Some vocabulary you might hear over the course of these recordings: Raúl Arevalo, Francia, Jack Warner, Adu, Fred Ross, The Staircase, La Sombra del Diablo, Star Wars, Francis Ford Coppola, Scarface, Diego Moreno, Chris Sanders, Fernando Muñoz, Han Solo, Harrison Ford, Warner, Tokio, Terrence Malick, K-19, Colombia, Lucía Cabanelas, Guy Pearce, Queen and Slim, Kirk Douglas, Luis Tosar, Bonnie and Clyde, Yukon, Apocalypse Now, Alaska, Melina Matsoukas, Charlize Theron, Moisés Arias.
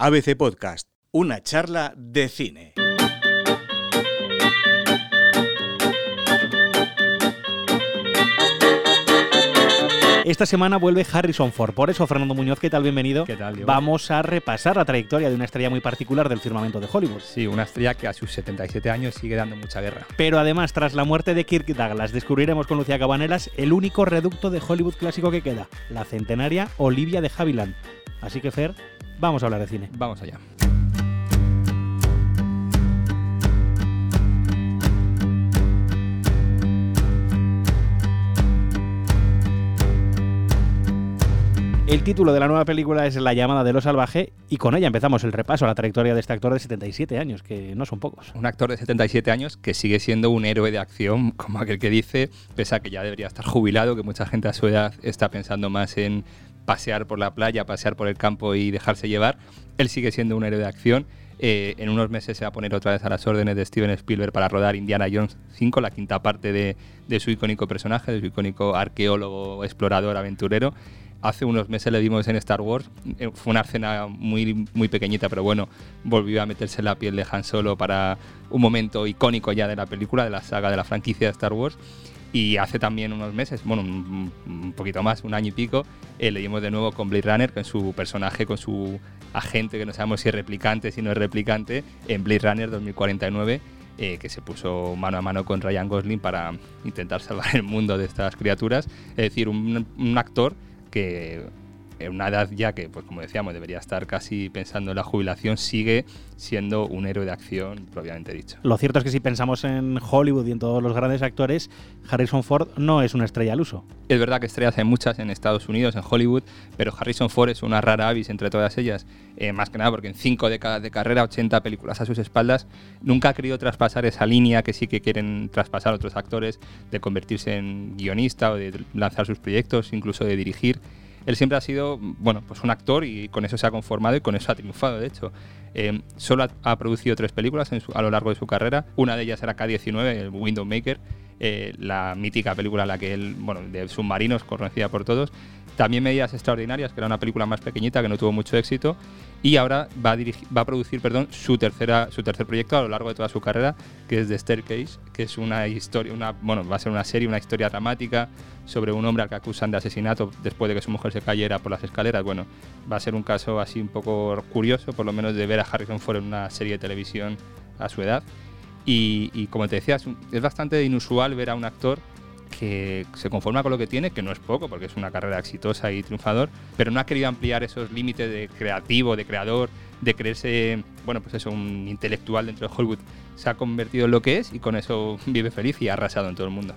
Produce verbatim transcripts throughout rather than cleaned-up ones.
A B C Podcast, una charla de cine. Esta semana vuelve Harrison Ford, por eso Fernando Muñoz, ¿qué tal? Bienvenido. ¿Qué tal, Diego? Vamos a repasar la trayectoria de una estrella muy particular del firmamento de Hollywood. Sí, una estrella que a sus setenta y siete años sigue dando mucha guerra. Pero además, tras la muerte de Kirk Douglas, descubriremos con Lucía Cabanelas el único reducto de Hollywood clásico que queda, la centenaria Olivia de Havilland. Así que, Fer, vamos a hablar de cine. Vamos allá. El título de la nueva película es La llamada de lo salvaje y con ella empezamos el repaso a la trayectoria de este actor de setenta y siete años, que no son pocos. Un actor de setenta y siete años que sigue siendo un héroe de acción, como aquel que dice, pese a que ya debería estar jubilado, que mucha gente a su edad está pensando más en pasear por la playa, pasear por el campo y dejarse llevar. Él sigue siendo un héroe de acción. Eh, en unos meses se va a poner otra vez a las órdenes de Steven Spielberg para rodar Indiana Jones cinco, la quinta parte de, de su icónico personaje, de su icónico arqueólogo, explorador, aventurero. Hace unos meses le vimos en Star Wars, fue una escena muy, muy pequeñita, pero bueno, volvió a meterse en la piel de Han Solo para un momento icónico ya de la película, de la saga, de la franquicia de Star Wars. Y hace también unos meses, bueno, un poquito más, un año y pico, eh, le vimos de nuevo con Blade Runner, con su personaje, con su agente, que no sabemos si es replicante, si no es replicante, en Blade Runner dos mil cuarenta y nueve, Eh, que se puso mano a mano con Ryan Gosling para intentar salvar el mundo de estas criaturas. Es decir, un, un actor que en una edad ya que, pues como decíamos, debería estar casi pensando en la jubilación, sigue siendo un héroe de acción propiamente dicho. Lo cierto es que si pensamos en Hollywood y en todos los grandes actores, Harrison Ford no es una estrella al uso. Es verdad que estrellas hay muchas en Estados Unidos, en Hollywood, pero Harrison Ford es una rara avis entre todas ellas, eh, más que nada porque en cinco décadas de carrera, ochenta películas a sus espaldas, nunca ha querido traspasar esa línea que sí que quieren traspasar otros actores, de convertirse en guionista o de lanzar sus proyectos, incluso de dirigir. Él siempre ha sido, bueno, pues un actor y con eso se ha conformado y con eso ha triunfado, de hecho. Eh, solo ha, ha producido tres películas en su, a lo largo de su carrera. Una de ellas era K diecinueve, el Windowmaker, eh, la mítica película en la que él, bueno, de submarinos, conocida por todos. También Medidas Extraordinarias, que era una película más pequeñita que no tuvo mucho éxito. Y ahora va a, dirigir, va a producir perdón, su, tercera, su tercer proyecto a lo largo de toda su carrera, que es The Staircase, que es una historia, una, bueno, va a ser una serie, una historia dramática sobre un hombre al que acusan de asesinato después de que su mujer se cayera por las escaleras. Bueno, va a ser un caso así un poco curioso, por lo menos de ver a Harrison Ford en una serie de televisión a su edad. Y, y como te decía, es, un, es bastante inusual ver a un actor que se conforma con lo que tiene, que no es poco porque es una carrera exitosa y triunfador, pero no ha querido ampliar esos límites de creativo, de creador, de creerse, bueno, pues eso, un intelectual dentro de Hollywood. Se ha convertido en lo que es y con eso vive feliz y ha arrasado en todo el mundo.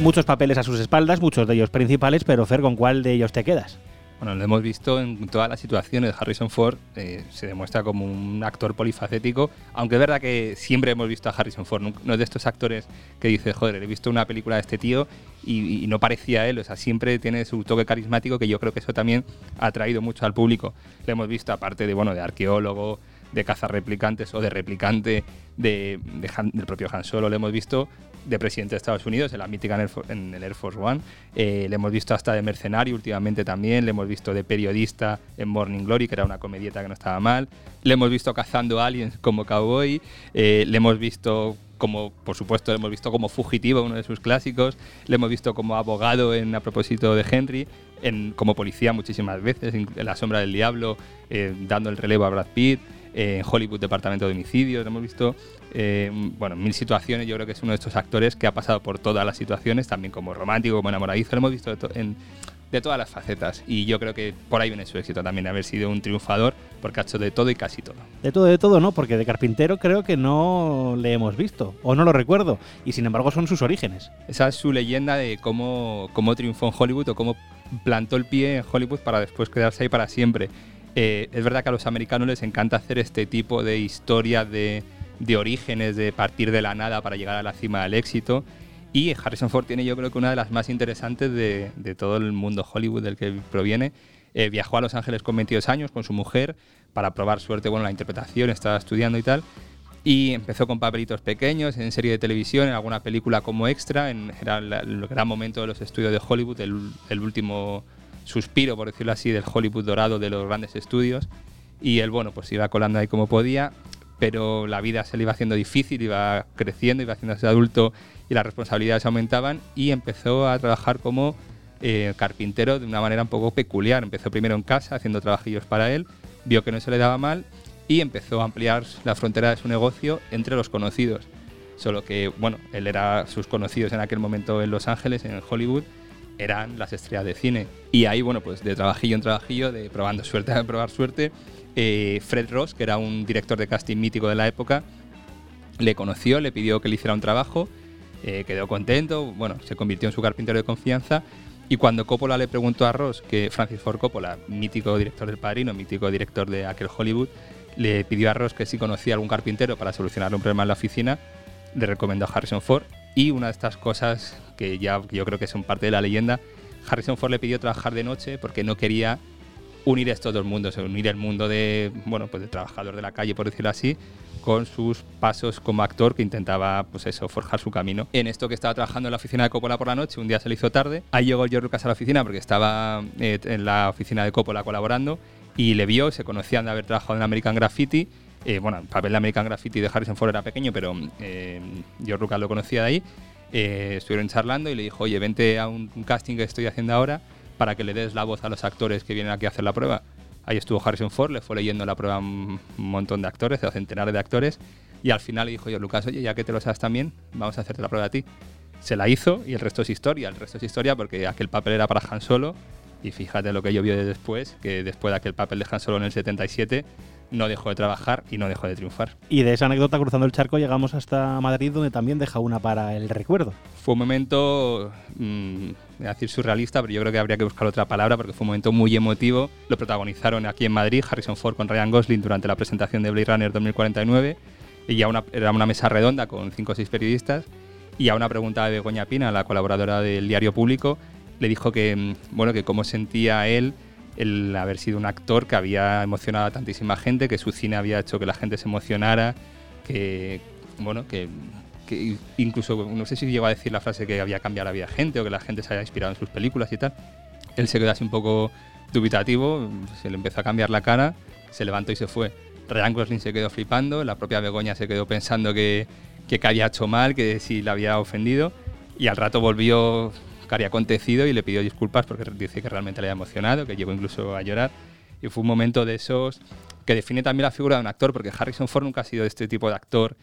Muchos papeles a sus espaldas, muchos de ellos principales, pero Fer, ¿con cuál de ellos te quedas? Bueno, lo hemos visto en todas las situaciones. Harrison Ford eh, se demuestra como un actor polifacético, aunque es verdad que siempre hemos visto a Harrison Ford. No es de estos actores que dices, joder, he visto una película de este tío y, y no parecía él. O sea, siempre tiene su toque carismático, que yo creo que eso también ha atraído mucho al público. Lo hemos visto, aparte de, bueno, de arqueólogo, de cazarreplicantes o de replicante de, de Han, del propio Han Solo. Lo hemos visto de presidente de Estados Unidos, en la mítica en el, en el Air Force One, eh, le hemos visto hasta de mercenario últimamente también, le hemos visto de periodista en Morning Glory, que era una comedieta que no estaba mal, le hemos visto cazando aliens como cowboy, eh, le hemos visto como, por supuesto, le hemos visto como fugitivo, uno de sus clásicos, le hemos visto como abogado en A Propósito de Henry, en, como policía muchísimas veces, en La Sombra del Diablo, eh, dando el relevo a Brad Pitt, en Hollywood, Departamento de Homicidios, hemos visto eh, bueno, mil situaciones. Yo creo que es uno de estos actores que ha pasado por todas las situaciones, también como romántico, como enamoradizo, lo hemos visto de, to- en, de todas las facetas, y yo creo que por ahí viene su éxito también, haber sido un triunfador, porque ha hecho de todo y casi todo. De todo, de todo no, porque de carpintero creo que no le hemos visto, o no lo recuerdo, y sin embargo son sus orígenes. Esa es su leyenda de cómo, cómo triunfó en Hollywood, o cómo plantó el pie en Hollywood para después quedarse ahí para siempre. Eh, es verdad que a los americanos les encanta hacer este tipo de historias de, de orígenes, de partir de la nada para llegar a la cima del éxito, y Harrison Ford tiene, yo creo, que una de las más interesantes de, de todo el mundo Hollywood del que proviene. Eh, viajó a Los Ángeles con veintidós años con su mujer para probar suerte, bueno, la interpretación, estaba estudiando y tal, y empezó con papelitos pequeños en serie de televisión, en alguna película como extra, en, era el gran momento de los estudios de Hollywood, el, el último suspiro, por decirlo así, del Hollywood dorado de los grandes estudios, y él, bueno, pues iba colando ahí como podía, pero la vida se le iba haciendo difícil, iba creciendo, iba haciéndose adulto y las responsabilidades aumentaban, y empezó a trabajar como eh, carpintero de una manera un poco peculiar. Empezó primero en casa haciendo trabajillos para él, vio que no se le daba mal y empezó a ampliar la frontera de su negocio entre los conocidos. Solo que, bueno, él era sus conocidos en aquel momento en Los Ángeles, en Hollywood, eran las estrellas de cine. Y ahí, bueno, pues de trabajillo en trabajillo, de probando suerte a probar suerte, eh, Fred Ross, que era un director de casting mítico de la época, le conoció, le pidió que le hiciera un trabajo, eh, quedó contento, bueno, se convirtió en su carpintero de confianza. Y cuando Coppola le preguntó a Ross, que Francis Ford Coppola, mítico director del Padrino, mítico director de aquel Hollywood, le pidió a Ross que si conocía a algún carpintero para solucionarle un problema en la oficina, le recomendó a Harrison Ford. Y una de estas cosas que ya yo creo que son parte de la leyenda, Harrison Ford le pidió trabajar de noche porque no quería unir estos dos mundos, unir el mundo de, bueno, pues del trabajador de la calle, por decirlo así, con sus pasos como actor que intentaba, pues eso, forjar su camino. En esto que estaba trabajando en la oficina de Coppola por la noche, un día se le hizo tarde, ahí llegó George Lucas a la oficina porque estaba eh, en la oficina de Coppola colaborando y le vio, se conocían de haber trabajado en American Graffiti, eh, bueno, el papel de American Graffiti de Harrison Ford era pequeño, pero eh, George Lucas lo conocía de ahí, eh, estuvieron charlando y le dijo, oye, vente a un, un casting que estoy haciendo ahora para que le des la voz a los actores que vienen aquí a hacer la prueba. Ahí estuvo Harrison Ford, le fue leyendo la prueba a un montón de actores, a centenares de actores, y al final le dijo yo, Lucas, oye, ya que te lo sabes también, vamos a hacerte la prueba a ti. Se la hizo y el resto es historia, el resto es historia porque aquel papel era para Han Solo, y fíjate lo que llovió de después, que después de aquel papel de Han Solo en el setenta y siete, no dejó de trabajar y no dejó de triunfar. Y de esa anécdota, cruzando el charco, llegamos hasta Madrid, donde también deja una para el recuerdo. Fue un momento, mmm, decir surrealista, pero yo creo que habría que buscar otra palabra porque fue un momento muy emotivo. Lo protagonizaron aquí en Madrid Harrison Ford con Ryan Gosling durante la presentación de Blade Runner dos mil cuarenta y nueve. Y ya una, era una mesa redonda con cinco o seis periodistas. Y a una pregunta de Begoña Pina, la colaboradora del Diario Público, le dijo que, bueno, que cómo sentía él el haber sido un actor que había emocionado a tantísima gente, que su cine había hecho que la gente se emocionara, que, bueno, que, que incluso, no sé si llegó a decir la frase que había cambiado la vida de gente o que la gente se había inspirado en sus películas y tal. Él se quedó así un poco dubitativo, se le empezó a cambiar la cara, se levantó y se fue. Ryan Gosling se quedó flipando, la propia Begoña se quedó pensando que, que, que había hecho mal, que si la había ofendido, y al rato volvió que había acontecido y le pidió disculpas porque dice que realmente le había emocionado, que llegó incluso a llorar. Y fue un momento de esos que define también la figura de un actor, porque Harrison Ford nunca ha sido este tipo de actor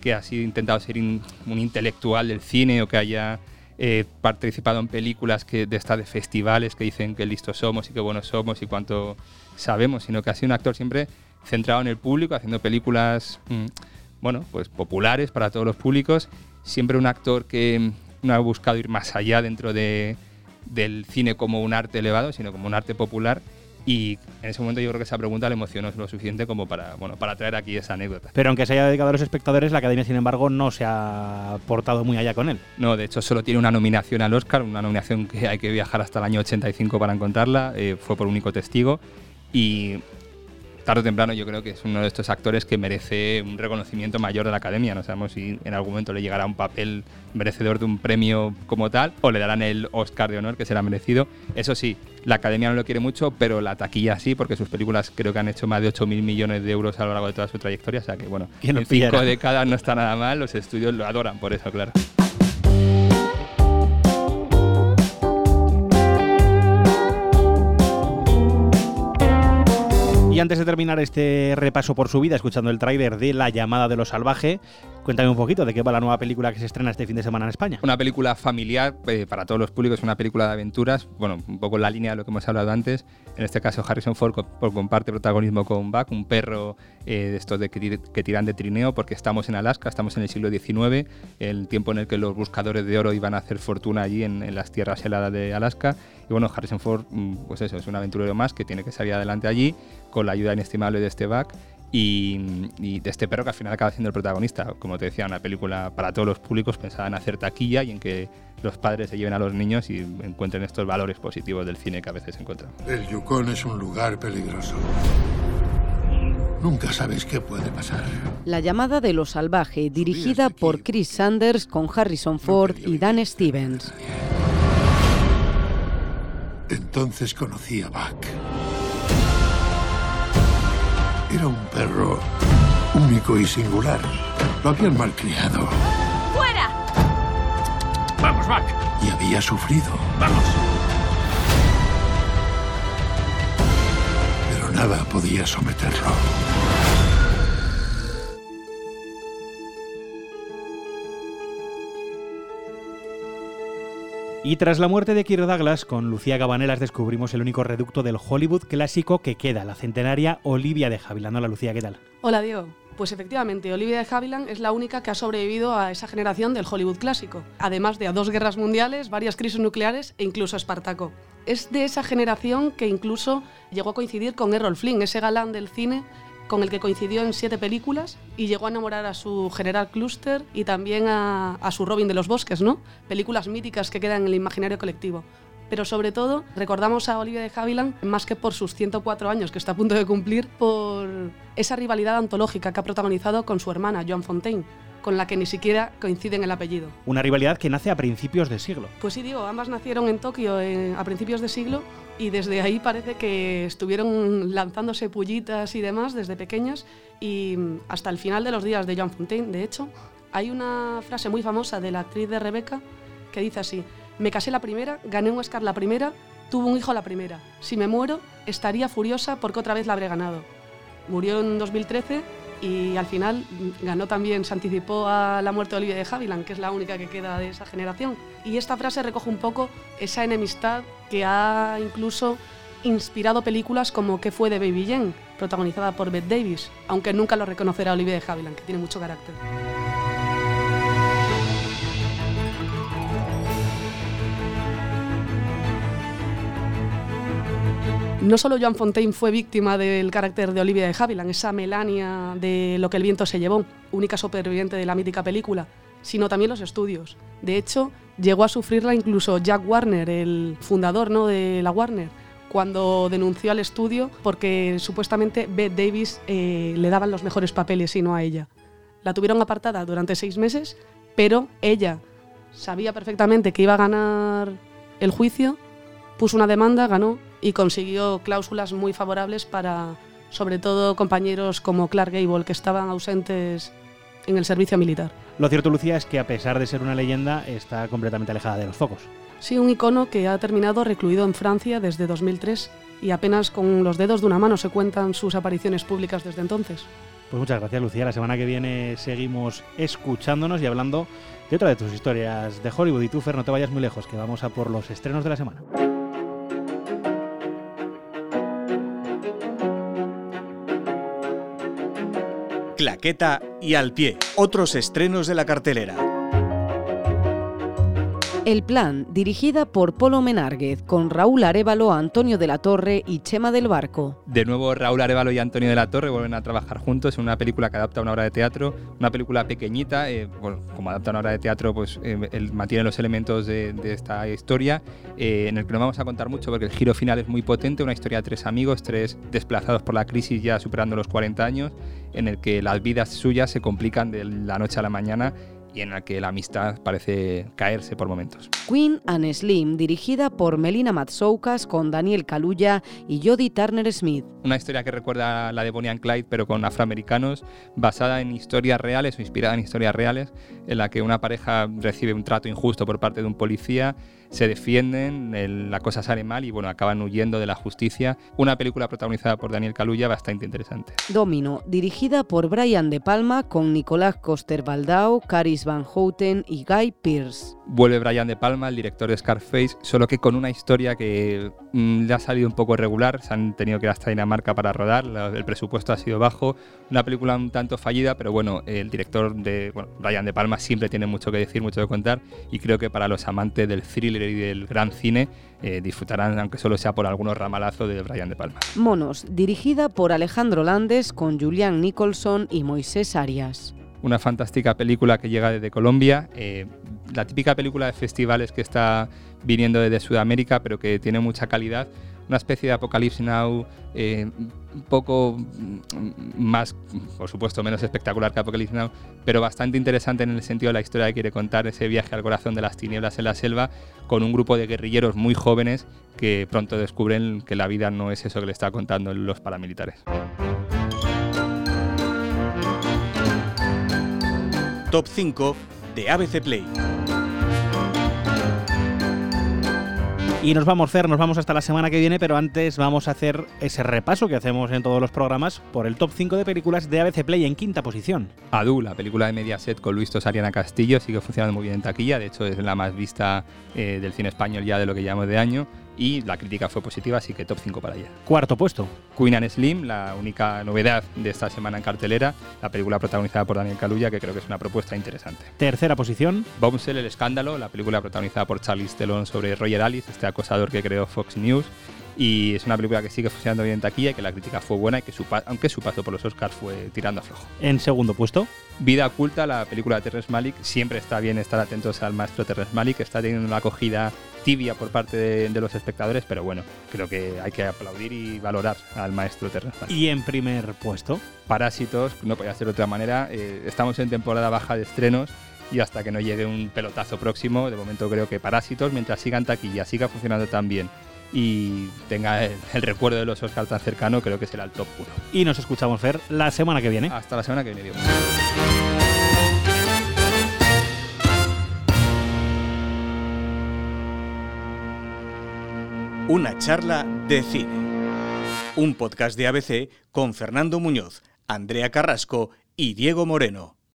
que ha sido intentado ser in, un intelectual del cine o que haya eh, participado en películas que, de estas de festivales que dicen que listos somos y que buenos somos y cuánto sabemos, sino que ha sido un actor siempre centrado en el público, haciendo películas mm, bueno, pues populares para todos los públicos, siempre un actor que no ha buscado ir más allá dentro de, del cine como un arte elevado, sino como un arte popular. Y en ese momento yo creo que esa pregunta le emocionó lo suficiente como para, bueno, para traer aquí esa anécdota. Pero aunque se haya dedicado a los espectadores, la Academia, sin embargo, no se ha portado muy allá con él. No, de hecho solo tiene una nominación al Oscar, una nominación que hay que viajar hasta el año ochenta y cinco para encontrarla, eh, fue por Único Testigo, y tarde o temprano yo creo que es uno de estos actores que merece un reconocimiento mayor de la Academia. No sabemos si en algún momento le llegará un papel merecedor de un premio como tal o le darán el Oscar de honor, que será merecido. Eso sí, la Academia no lo quiere mucho, pero la taquilla sí, porque sus películas creo que han hecho más de ocho mil millones de euros a lo largo de toda su trayectoria. O sea que, bueno, en cinco décadas no está nada mal, los estudios lo adoran por eso, claro. Y antes de terminar este repaso por su vida, escuchando el tráiler de La llamada de lo salvaje, cuéntame un poquito de qué va la nueva película que se estrena este fin de semana en España. Una película familiar eh, para todos los públicos, una película de aventuras, bueno, un poco en la línea de lo que hemos hablado antes. En este caso Harrison Ford comparte protagonismo con Buck, un perro eh, de estos de que, tir- que tiran de trineo, porque estamos en Alaska, estamos en el siglo diecinueve, el tiempo en el que los buscadores de oro iban a hacer fortuna allí en, en las tierras heladas de Alaska. Y bueno, Harrison Ford, pues eso, es un aventurero más que tiene que salir adelante allí con la ayuda inestimable de este Buck y, y de este perro que al final acaba siendo el protagonista. Como te decía, una película para todos los públicos pensada en hacer taquilla y en que los padres se lleven a los niños y encuentren estos valores positivos del cine que a veces encuentran. El Yukon es un lugar peligroso. Nunca sabes qué puede pasar. La llamada de lo salvaje, dirigida por Chris Sanders, con Harrison Ford y Dan Stevens. Entonces conocí a Buck. Era un perro único y singular. Lo habían malcriado. ¡Fuera! ¡Vamos, Buck! Y había sufrido. ¡Vamos! Pero nada podía someterlo. Y tras la muerte de Kirk Douglas, con Lucía Cabanelas descubrimos el único reducto del Hollywood clásico que queda, la centenaria Olivia de Havilland. Hola, Lucía, ¿qué tal? Hola, Diego. Pues efectivamente, Olivia de Havilland es la única que ha sobrevivido a esa generación del Hollywood clásico, además de a dos guerras mundiales, varias crisis nucleares e incluso a Espartaco. Es de esa generación que incluso llegó a coincidir con Errol Flynn, ese galán del cine con el que coincidió en siete películas y llegó a enamorar a su General Custer y también a, a su Robin de los Bosques, ¿no? Películas míticas que quedan en el imaginario colectivo. Pero sobre todo recordamos a Olivia de Havilland más que por sus ciento cuatro años que está a punto de cumplir, por esa rivalidad antológica que ha protagonizado con su hermana Joan Fontaine, con la que ni siquiera coinciden el apellido. Una rivalidad que nace a principios de siglo. Pues sí, digo, ambas nacieron en Tokio eh, a principios de siglo y desde ahí parece que estuvieron lanzándose pullitas y demás desde pequeñas y hasta el final de los días de Joan Fontaine. De hecho, hay una frase muy famosa de la actriz de Rebeca que dice así: me casé la primera, gané un Oscar la primera, tuve un hijo la primera. Si me muero, estaría furiosa porque otra vez la habré ganado. Murió en dos mil trece... y al final ganó también, se anticipó a la muerte de Olivia de Havilland, que es la única que queda de esa generación. Y esta frase recoge un poco esa enemistad que ha incluso inspirado películas como ¿Qué fue de Baby Jane?, protagonizada por Bette Davis, aunque nunca lo reconocerá Olivia de Havilland, que tiene mucho carácter. No solo Joan Fontaine fue víctima del carácter de Olivia de Havilland, esa Melania de Lo que el viento se llevó, única superviviente de la mítica película, sino también los estudios. De hecho, llegó a sufrirla incluso Jack Warner, el fundador, ¿no?, de la Warner, cuando denunció al estudio porque supuestamente Bette Davis eh, le daban los mejores papeles y no a ella. La tuvieron apartada durante seis meses, pero ella sabía perfectamente que iba a ganar el juicio, puso una demanda, ganó y consiguió cláusulas muy favorables para, sobre todo, compañeros como Clark Gable, que estaban ausentes en el servicio militar. Lo cierto, Lucía, es que a pesar de ser una leyenda, está completamente alejada de los focos. Sí, un icono que ha terminado recluido en Francia desde dos mil tres y apenas con los dedos de una mano se cuentan sus apariciones públicas desde entonces. Pues muchas gracias, Lucía. La semana que viene seguimos escuchándonos y hablando de otra de tus historias de Hollywood. Y tú, Fer, no te vayas muy lejos, que vamos a por los estrenos de la semana. Claqueta y al pie. Otros estrenos de la cartelera. El plan, dirigida por Polo Menárguez, con Raúl Arevalo, Antonio de la Torre y Chema del Barco. De nuevo, Raúl Arevalo y Antonio de la Torre vuelven a trabajar juntos en una película que adapta una obra de teatro, una película pequeñita, eh, bueno, como adapta una obra de teatro, pues eh, el, mantiene los elementos de, de esta historia, eh, en el que no vamos a contar mucho porque el giro final es muy potente, una historia de tres amigos, tres desplazados por la crisis ya superando los cuarenta años, en el que las vidas suyas se complican de la noche a la mañana y en la que la amistad parece caerse por momentos. Queen and Slim, dirigida por Melina Matsoukas, con Daniel Kaluuya y Jodie Turner-Smith. Una historia que recuerda a la de Bonnie and Clyde, pero con afroamericanos, basada en historias reales o inspirada en historias reales, en la que una pareja recibe un trato injusto por parte de un policía, se defienden, el, la cosa sale mal y bueno, acaban huyendo de la justicia. Una película protagonizada por Daniel Kaluuya bastante interesante. Domino, dirigida por Brian De Palma, con Nicolás Coster-Waldau, Caris Van Houten y Guy Pearce. Vuelve Brian De Palma, el director de Scarface, solo que con una historia que mm, le ha salido un poco irregular. Se han tenido que ir hasta Dinamarca para rodar, la, el presupuesto ha sido bajo, una película un tanto fallida, pero bueno, el director de bueno, Brian De Palma siempre tiene mucho que decir, mucho que contar y creo que para los amantes del thriller y del gran cine eh, disfrutarán, aunque solo sea por algunos ramalazos, de Brian De Palma. Monos, dirigida por Alejandro Landes, con Julián Nicholson y Moisés Arias. Una fantástica película que llega desde Colombia, eh, la típica película de festivales que está viniendo desde Sudamérica, pero que tiene mucha calidad. una especie de Apocalypse Now, eh, un poco más, por supuesto, menos espectacular que Apocalypse Now, pero bastante interesante en el sentido de la historia que quiere contar, ese viaje al corazón de las tinieblas en la selva, con un grupo de guerrilleros muy jóvenes que pronto descubren que la vida no es eso que le está contando los paramilitares. Top cinco de A B C Play. Y nos vamos, Fer, nos vamos hasta la semana que viene, pero antes vamos a hacer ese repaso que hacemos en todos los programas por el top cinco de películas de A B C Play en quinta posición. Adu, la película de Mediaset con Luis Tosar y Ana Castillo, sigue funcionando muy bien en taquilla, de hecho es la más vista eh, del cine español ya de lo que llamamos de año, y la crítica fue positiva, así que top cinco para ella. Cuarto puesto. Queen and Slim, la única novedad de esta semana en cartelera, la película protagonizada por Daniel Kaluuya, que creo que es una propuesta interesante. Tercera posición. Bombshell, el escándalo, la película protagonizada por Charlize Theron sobre Roger Alice, este acosador que creó Fox News, y es una película que sigue funcionando bien en taquilla y que la crítica fue buena, y que su pa- aunque su paso por los Oscars fue tirando a flojo. En segundo puesto. Vida oculta, la película de Terrence Malick, siempre está bien estar atentos al maestro Terrence Malick, que está teniendo una acogida tibia por parte de, de los espectadores, pero bueno, creo que hay que aplaudir y valorar al maestro Terrence Malick. Y en primer puesto, Parásitos, no podía ser de otra manera, eh, estamos en temporada baja de estrenos, y hasta que no llegue un pelotazo próximo, de momento creo que Parásitos, mientras siga en taquilla, siga funcionando tan bien, y tenga el, el recuerdo de los Oscars tan cercano, creo que será el top uno. Y nos escuchamos, Fer, la semana que viene. Hasta la semana que viene, Diego. Una charla de cine. Un podcast de A B C con Fernando Muñoz, Andrea Carrasco y Diego Moreno.